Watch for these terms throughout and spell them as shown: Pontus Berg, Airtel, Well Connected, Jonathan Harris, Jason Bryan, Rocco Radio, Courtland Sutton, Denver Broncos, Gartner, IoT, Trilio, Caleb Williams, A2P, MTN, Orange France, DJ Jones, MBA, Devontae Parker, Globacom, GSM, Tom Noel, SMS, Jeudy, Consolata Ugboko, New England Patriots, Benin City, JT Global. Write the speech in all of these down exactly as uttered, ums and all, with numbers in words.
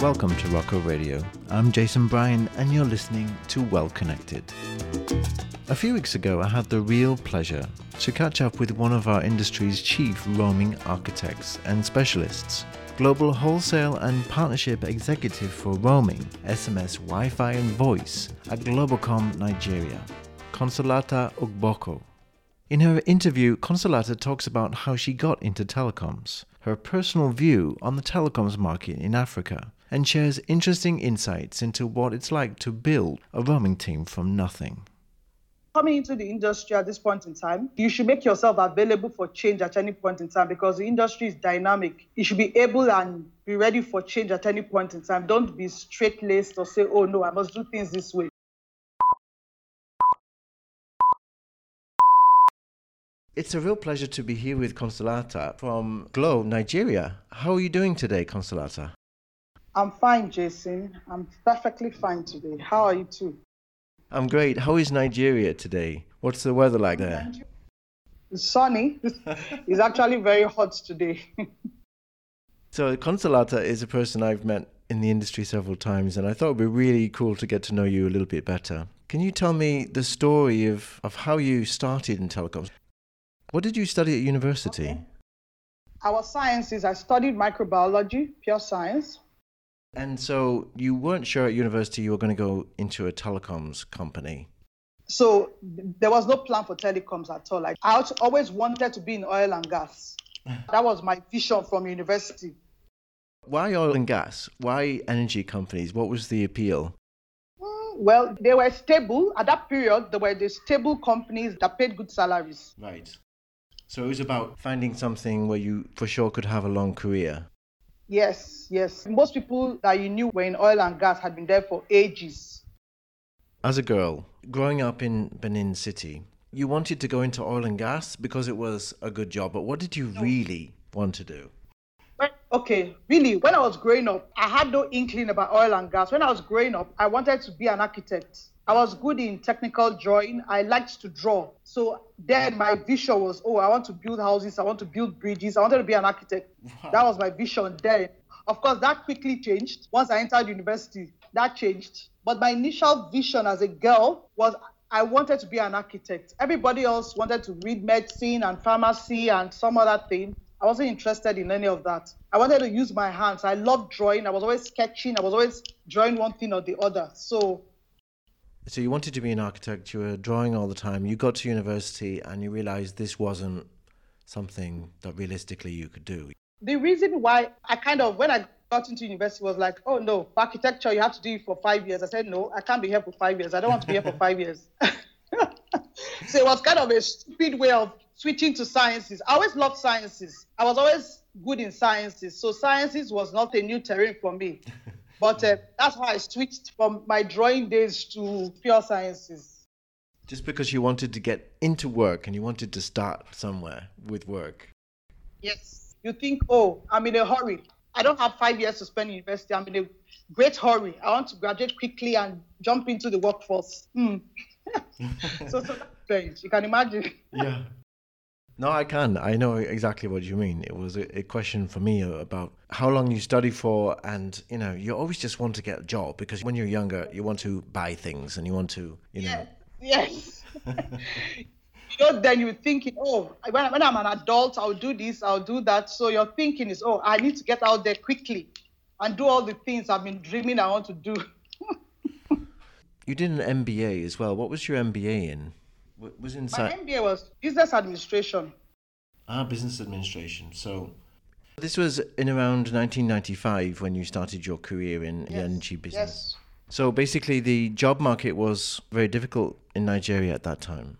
Welcome to Rocco Radio. I'm Jason Bryan and you're listening to Well Connected. A few weeks ago I had the real pleasure to catch up with one of our industry's chief roaming architects and specialists, Global Wholesale and Partnership Executive for Roaming, S M S, Wi-Fi and Voice at Globacom Nigeria, Consolata Ugboko. In her interview, Consolata talks about how she got into telecoms, her personal view on the telecoms market in Africa, and shares interesting insights into what it's like to build a roaming team from nothing. Coming into the industry at this point in time, you should make yourself available for change at any point in time because the industry is dynamic. You should be able and be ready for change at any point in time. Don't be straight-laced or say, oh no, I must do things this way. It's a real pleasure to be here with Consolata from Glo, Nigeria. How are you doing today, Consolata? I'm fine, Jason. I'm perfectly fine today. How are you too? I'm great. How is Nigeria today? What's the weather like there? It's sunny. It's actually very hot today. So Consolata is a person I've met in the industry several times, and I thought it would be really cool to get to know you a little bit better. Can you tell me the story of, of how you started in telecoms? What did you study at university? Okay. Our sciences, I studied microbiology, pure science. And so you weren't sure at university you were going to go into a telecoms company? So there was no plan for telecoms at all. Like, I always wanted to be in oil and gas. That was my vision from university. Why oil and gas? Why energy companies? What was the appeal? Well, they were stable. At that period, they were the stable companies that paid good salaries. Right. So it was about finding something where you for sure could have a long career. Yes, yes. Most people that you knew were in oil and gas had been there for ages. As a girl, growing up in Benin City, you wanted to go into oil and gas because it was a good job, but what did you really want to do? Okay, really, when I was growing up, I had no inkling about oil and gas. When I was growing up, I wanted to be an architect. I was good in technical drawing. I liked to draw. So then my vision was, oh, I want to build houses. I want to build bridges. I wanted to be an architect. Wow. That was my vision then. Of course, that quickly changed. Once I entered university, that changed. But my initial vision as a girl was I wanted to be an architect. Everybody else wanted to read medicine and pharmacy and some other thing. I wasn't interested in any of that. I wanted to use my hands. I loved drawing. I was always sketching. I was always drawing one thing or the other. So So you wanted to be an architect. You were drawing all the time. You got to university and you realized this wasn't something that realistically you could do. The reason why I kind of, when I got into university was like, oh no, for architecture, you have to do it for five years. I said, no, I can't be here for five years. I don't want to be here for five years. So it was kind of a stupid way of switching to sciences. I always loved sciences. I was always good in sciences. So sciences was not a new terrain for me. But uh, that's how I switched from my drawing days to pure sciences. Just because you wanted to get into work and you wanted to start somewhere with work. Yes. You think, oh, I'm in a hurry. I don't have five years to spend in university. I'm in a great hurry. I want to graduate quickly and jump into the workforce. Hmm. so, so that's strange. You can imagine. Yeah. No, I can. I know exactly what you mean. It was a, a question for me about how long you study for, and, you know, you always just want to get a job because when you're younger, you want to buy things and you want to, you know. Yes. yes. You know, then you're thinking, oh, when, when I'm an adult, I'll do this, I'll do that. So your thinking is, oh, I need to get out there quickly and do all the things I've been dreaming I want to do. You did an M B A as well. What was your M B A in? Was inside. My M B A was business administration. Ah, business administration. So this was in around nineteen ninety-five when you started your career in yes. the energy business. Yes. So basically the job market was very difficult in Nigeria at that time.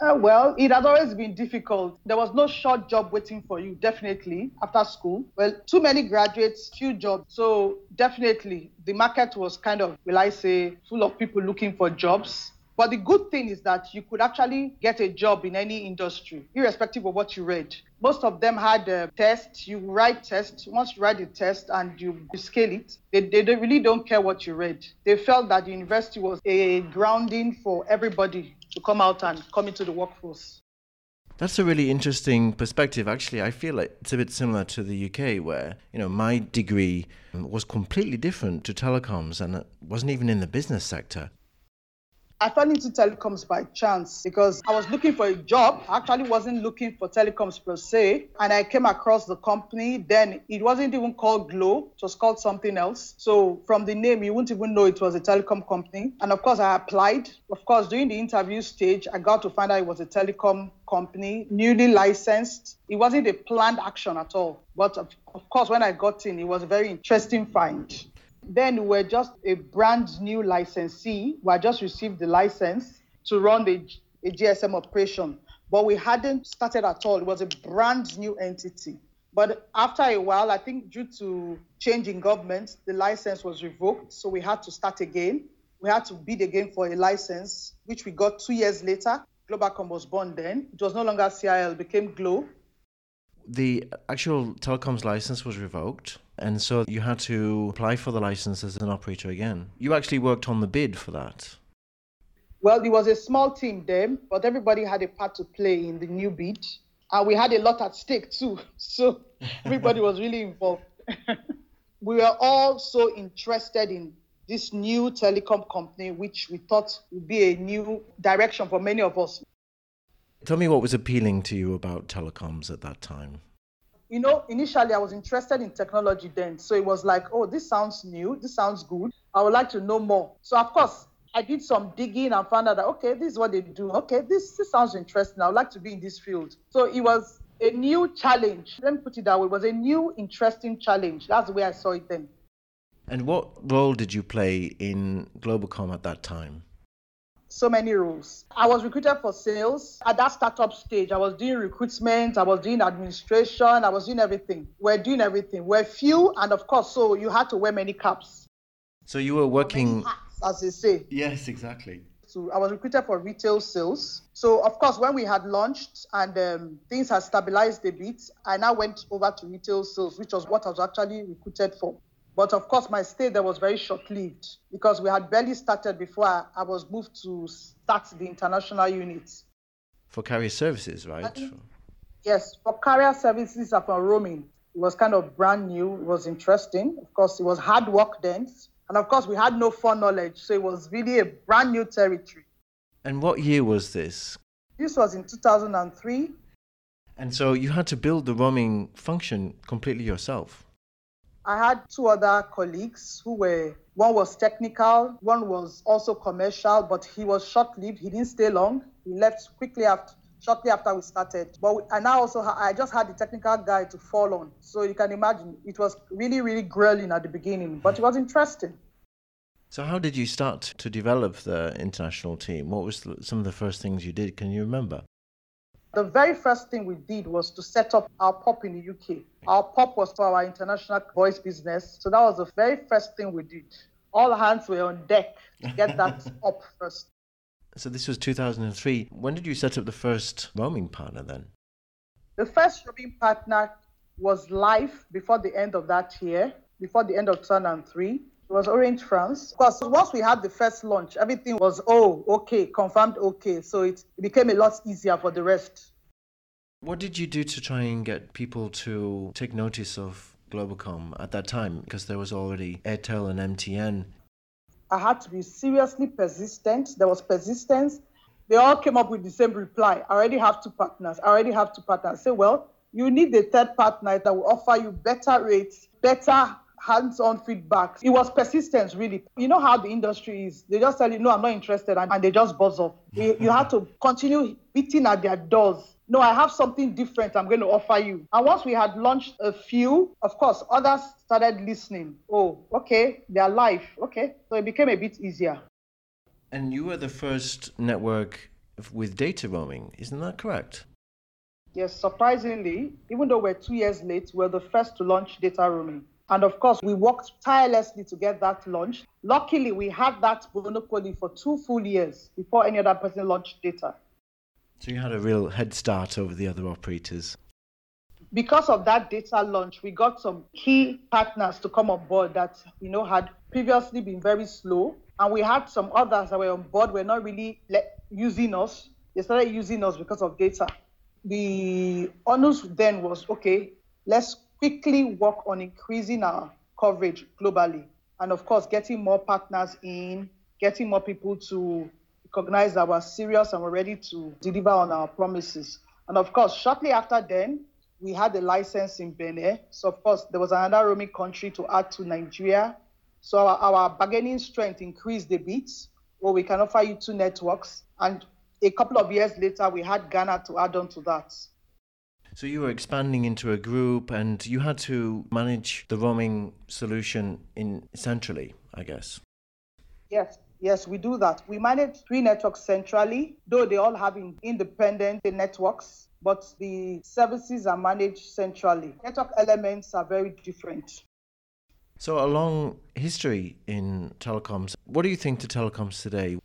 Uh, well, it had always been difficult. There was no short job waiting for you, definitely, after school. Well, too many graduates, few jobs. So definitely the market was kind of, will I say, full of people looking for jobs. But the good thing is that you could actually get a job in any industry, irrespective of what you read. Most of them had uh, tests. You write tests. Once you write the test and you scale it, they, they, they really don't care what you read. They felt that the university was a grounding for everybody to come out and come into the workforce. That's a really interesting perspective. Actually, I feel like it's a bit similar to the U K, where, you know, my degree was completely different to telecoms and it wasn't even in the business sector. I fell into telecoms by chance because I was looking for a job. I actually wasn't looking for telecoms per se. And I came across the company. Then it wasn't even called Glo. It was called something else. So from the name, you wouldn't even know it was a telecom company. And of course, I applied. Of course, during the interview stage, I got to find out it was a telecom company, newly licensed. It wasn't a planned action at all. But of, of course, when I got in, it was a very interesting find. Then we're just a brand new licensee. We just received the license to run the a G S M operation, but we hadn't started at all. It was a brand new entity. But after a while, I think due to change in government, the license was revoked. So we had to start again. We had to bid again for a license, which we got two years later. Globacom was born then. It was no longer C I L, it became Glo. The actual telecoms license was revoked, and so you had to apply for the license as an operator again. You actually worked on the bid for that. Well, there was a small team then, but everybody had a part to play in the new bid. And we had a lot at stake too, so everybody was really involved. We were all so interested in this new telecom company, which we thought would be a new direction for many of us. Tell me what was appealing to you about telecoms at that time. You know, initially I was interested in technology then. So it was like, oh, this sounds new. This sounds good. I would like to know more. So of course, I did some digging and found out that, okay, this is what they do. Okay, this, this sounds interesting. I would like to be in this field. So it was a new challenge. Let me put it that way. It was a new, interesting challenge. That's the way I saw it then. And what role did you play in Globacom at that time? So many roles. I was recruited for sales. At that startup stage, I was doing recruitment, I was doing administration, I was doing everything. We're doing everything. We're few, and of course, so you had to wear many caps. So you were working... Many hats, as they say. Yes, exactly. So I was recruited for retail sales. So of course, when we had launched and um, things had stabilized a bit, I now went over to retail sales, which was what I was actually recruited for. But of course, my stay there was very short-lived because we had barely started before I was moved to start the international unit. For carrier services, right? Uh, yes, for carrier services and for roaming. It was kind of brand new. It was interesting. Of course, it was hard work then. And of course, we had no foreknowledge. So it was really a brand new territory. And what year was this? This was in two thousand three. And so you had to build the roaming function completely yourself. I had two other colleagues who were, one was technical, one was also commercial, but he was short-lived. He didn't stay long. He left quickly after, shortly after we started. But we, and I also, ha- I just had the technical guy to fall on. So you can imagine, it was really, really grueling at the beginning, but it was interesting. So how did you start to develop the international team? What was the, some of the first things you did? Can you remember? The very first thing we did was to set up our P O P in the U K. Our P O P was for our international voice business. So that was the very first thing we did. All hands were on deck to get that up first. So this was two thousand three. When did you set up the first roaming partner then? The first roaming partner was live before the end of that year, before the end of two thousand three. It was Orange France. Because once we had the first launch, everything was, oh, okay, confirmed okay. So it became a lot easier for the rest. What did you do to try and get people to take notice of Globacom at that time? Because there was already Airtel and M T N. I had to be seriously persistent. There was persistence. They all came up with the same reply. I already have two partners. I already have two partners. I say, well, you need a third partner that will offer you better rates, better hands-on feedback. It was persistence, really. You know how the industry is. They just tell you, no, I'm not interested, and, and they just buzz off. You, you had to continue beating at their doors. No, I have something different I'm going to offer you. And once we had launched a few, of course, others started listening. Oh, okay, they are live. Okay. So it became a bit easier. And you were the first network with data roaming. Isn't that correct? Yes, surprisingly, even though we're two years late, we're the first to launch data roaming. And of course, we worked tirelessly to get that launched. Luckily, we had that monopoly for two full years before any other person launched data. So you had a real head start over the other operators. Because of that data launch, we got some key partners to come on board that, you know, had previously been very slow. And we had some others that were on board, were not really le- using us. They started using us because of data. the onus then was, okay, let's quickly work on increasing our coverage globally. And of course, getting more partners in, getting more people to recognize that we're serious and we're ready to deliver on our promises. And of course, shortly after then, we had a license in Benin. So of course, there was another roaming country to add to Nigeria. So our, our bargaining strength increased a bit, where we can offer you two networks. And a couple of years later, we had Ghana to add on to that. So you were expanding into a group and you had to manage the roaming solution in centrally, I guess. Yes, yes, we do that. We manage three networks centrally, though they all have independent networks, but the services are managed centrally. Network elements are very different. So a long history in telecoms. What do you think to telecoms today?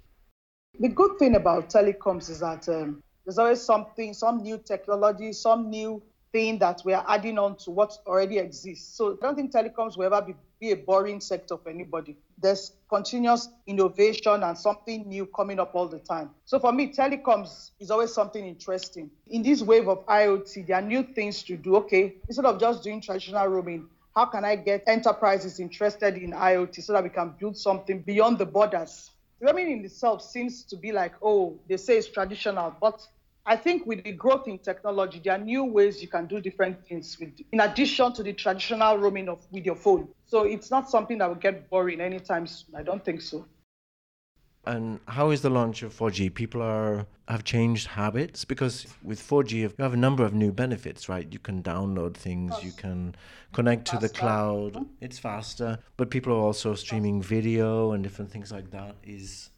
The good thing about telecoms is that um, there's always something, some new technology, some new thing that we are adding on to what already exists. So I don't think telecoms will ever be, be a boring sector for anybody. There's continuous innovation and something new coming up all the time. So for me, telecoms is always something interesting. In this wave of I O T, there are new things to do. Okay, instead of just doing traditional roaming, how can I get enterprises interested in I O T so that we can build something beyond the borders? Roaming in itself seems to be like, oh, they say it's traditional, but I think with the growth in technology, there are new ways you can do different things with, in addition to the traditional roaming of with your phone. So it's not something that will get boring anytime soon. I don't think so. And how is the launch of four G? People are have changed habits because with four G, you have a number of new benefits, right? You can download things, you can connect faster to the cloud. Mm-hmm. It's faster, but people are also streaming video and different things like that. Is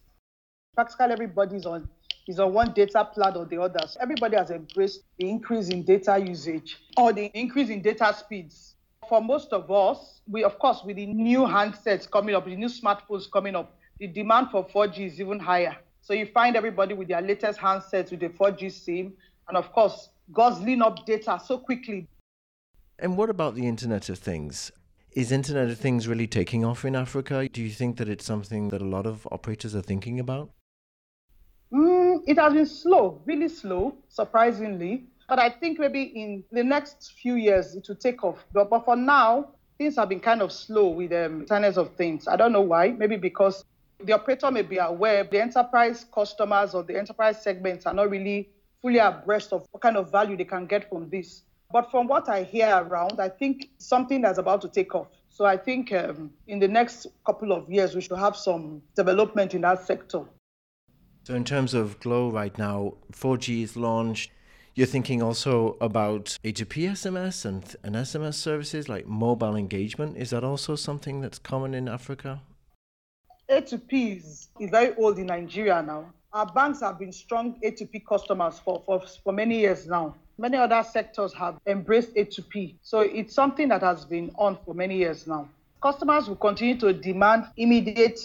practically everybody's on is on one data plan or the other. So everybody has embraced the increase in data usage or the increase in data speeds. For most of us, we of course with the new handsets coming up, the new smartphones coming up, the demand for four G is even higher. So you find everybody with their latest handsets with a four G SIM, and of course, guzzling up data so quickly. And what about the Internet of Things? Is Internet of Things really taking off in Africa? Do you think that it's something that a lot of operators are thinking about? Mm, it has been slow, really slow, surprisingly. But I think maybe in the next few years, it will take off. But, but for now, things have been kind of slow with the um, Internet of Things. I don't know why, maybe because the operator may be aware the enterprise customers or the enterprise segments are not really fully abreast of what kind of value they can get from this. But from what I hear around, I think something that's about to take off. So I think um, in the next couple of years, we should have some development in that sector. So in terms of Glow right now, four G is launched. You're thinking also about A two P S M S and, and S M S services like mobile engagement. Is that also something that's common in Africa? A two P is, is very old in Nigeria now. Our banks have been strong A two P customers for, for, for many years now. Many other sectors have embraced A two P. So it's something that has been on for many years now. Customers will continue to demand immediate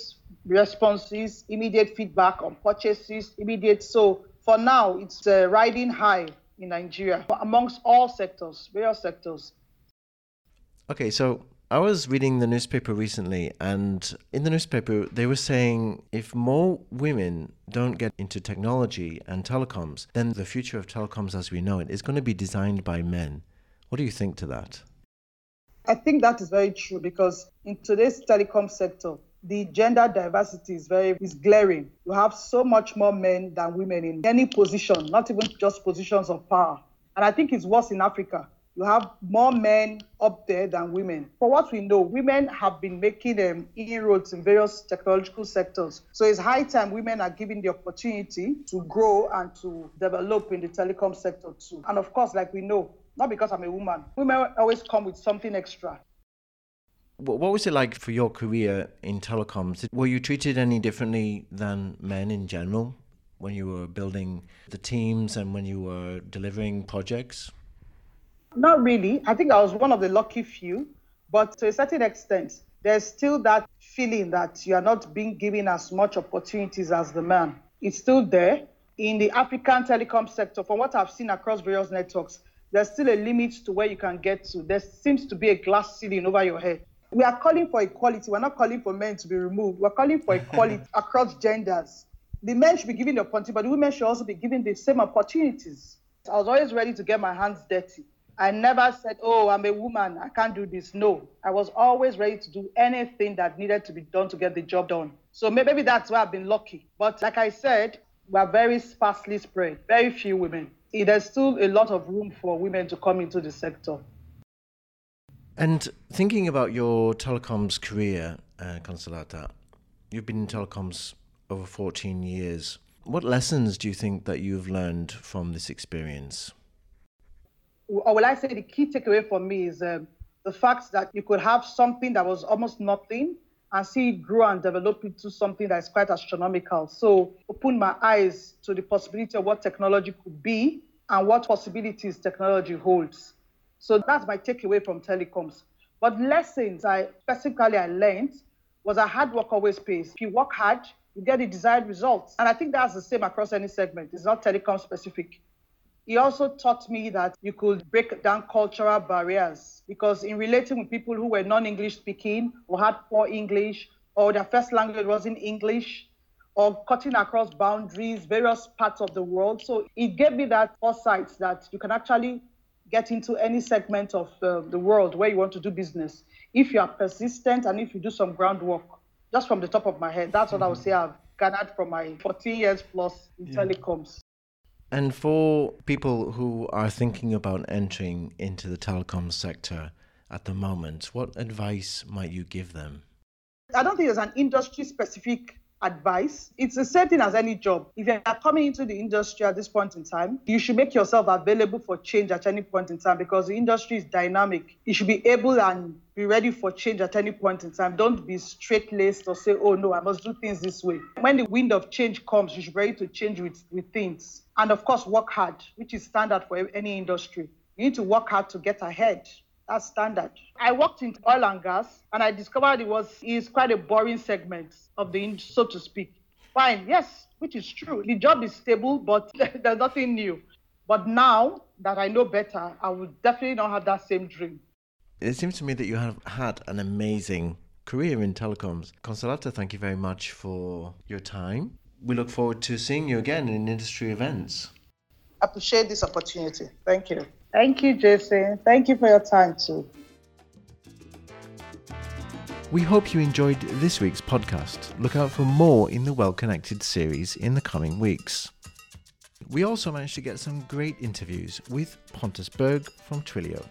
responses, immediate feedback on purchases, immediate. So for now, it's uh, riding high in Nigeria amongst all sectors, various sectors. Okay, so I was reading the newspaper recently, and in the newspaper, they were saying if more women don't get into technology and telecoms, then the future of telecoms as we know it is going to be designed by men. What do you think to that? I think that is very true because in today's telecom sector, the gender diversity is very is glaring. You have so much more men than women in any position, not even just positions of power. And I think it's worse in Africa. You have more men up there than women. For what we know, women have been making um, inroads in various technological sectors. So it's high time women are given the opportunity to grow and to develop in the telecom sector too. And of course, like we know, not because I'm a woman, women always come with something extra. What was it like for your career in telecoms? Were you treated any differently than men in general when you were building the teams and when you were delivering projects? Not really. I think I was one of the lucky few, but to a certain extent, there's still that feeling that you are not being given as much opportunities as the man. It's still there. In the African telecom sector, from what I've seen across various networks, there's still a limit to where you can get to. There seems to be a glass ceiling over your head. We are calling for equality. We're not calling for men to be removed. We're calling for equality across genders. The men should be given the opportunity, but the women should also be given the same opportunities. I was always ready to get my hands dirty. I never said, oh, I'm a woman, I can't do this. No, I was always ready to do anything that needed to be done to get the job done. So maybe that's why I've been lucky. But like I said, we're very sparsely spread, very few women. There's still a lot of room for women to come into the sector. And thinking about your telecoms career, uh, Consolata, you've been in telecoms over fourteen years. What lessons do you think that you've learned from this experience? Or will I say the key takeaway for me is uh, the fact that you could have something that was almost nothing and see it grow and develop into something that is quite astronomical. So open my eyes to the possibility of what technology could be and what possibilities technology holds. So that's my takeaway from telecoms. But lessons I specifically I learned was that hard work always pays. If you work hard, you get the desired results. And I think that's the same across any segment. It's not telecom specific. He also taught me that you could break down cultural barriers, because in relating with people who were non-English speaking or had poor English or their first language wasn't English, or cutting across boundaries, various parts of the world. So it gave me that foresight that you can actually get into any segment of uh, the world where you want to do business if you are persistent and if you do some groundwork. Just from the top of my head, that's what mm-hmm. I would say I've garnered from my fourteen years plus in yeah. telecoms. And for people who are thinking about entering into the telecom sector at the moment, what advice might you give them? I don't think there's an industry-specific advice. It's the same thing as any job. If you are coming into the industry at this point in time, you should make yourself available for change at any point in time, because the industry is dynamic. You should be able and be ready for change at any point in time. Don't be straight-laced or say, oh no, I must do things this way. When the wind of change comes, you should be ready to change with, with things. And of course, work hard, which is standard for any industry. You need to work hard to get ahead. That's standard. I worked in oil and gas, and I discovered it was is quite a boring segment of the industry, so to speak. Fine, yes, which is true. The job is stable, but there's nothing new. But now that I know better, I would definitely not have that same dream. It seems to me that you have had an amazing career in telecoms. Consolata, thank you very much for your time. We look forward to seeing you again in industry events. I appreciate this opportunity. Thank you. Thank you, Jason. Thank you for your time too. We hope you enjoyed this week's podcast. Look out for more in the Well Connected series in the coming weeks. We also managed to get some great interviews with Pontus Berg from Trilio.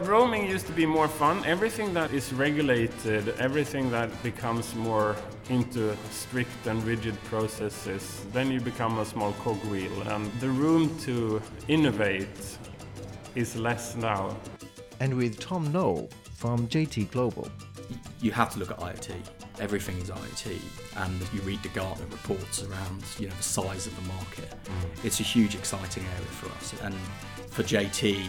Roaming used to be more fun. Everything that is regulated, everything that becomes more into strict and rigid processes, then you become a small cogwheel, and the room to innovate is less now. And with Tom Noel from J T Global. You have to look at IoT. Everything is IoT, and you read the Gartner reports around, you know, the size of the market. Mm. It's a huge, exciting area for us, and for J T,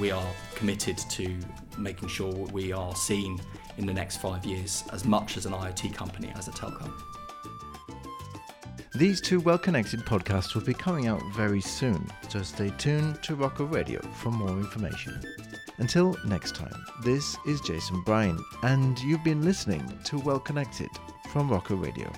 we are committed to making sure we are seen in the next five years as much as an IoT company as a telco. These two well-connected podcasts will be coming out very soon, so stay tuned to Rocco Radio for more information. Until next time, this is Jason Bryan, and you've been listening to Well Connected from Rocco Radio.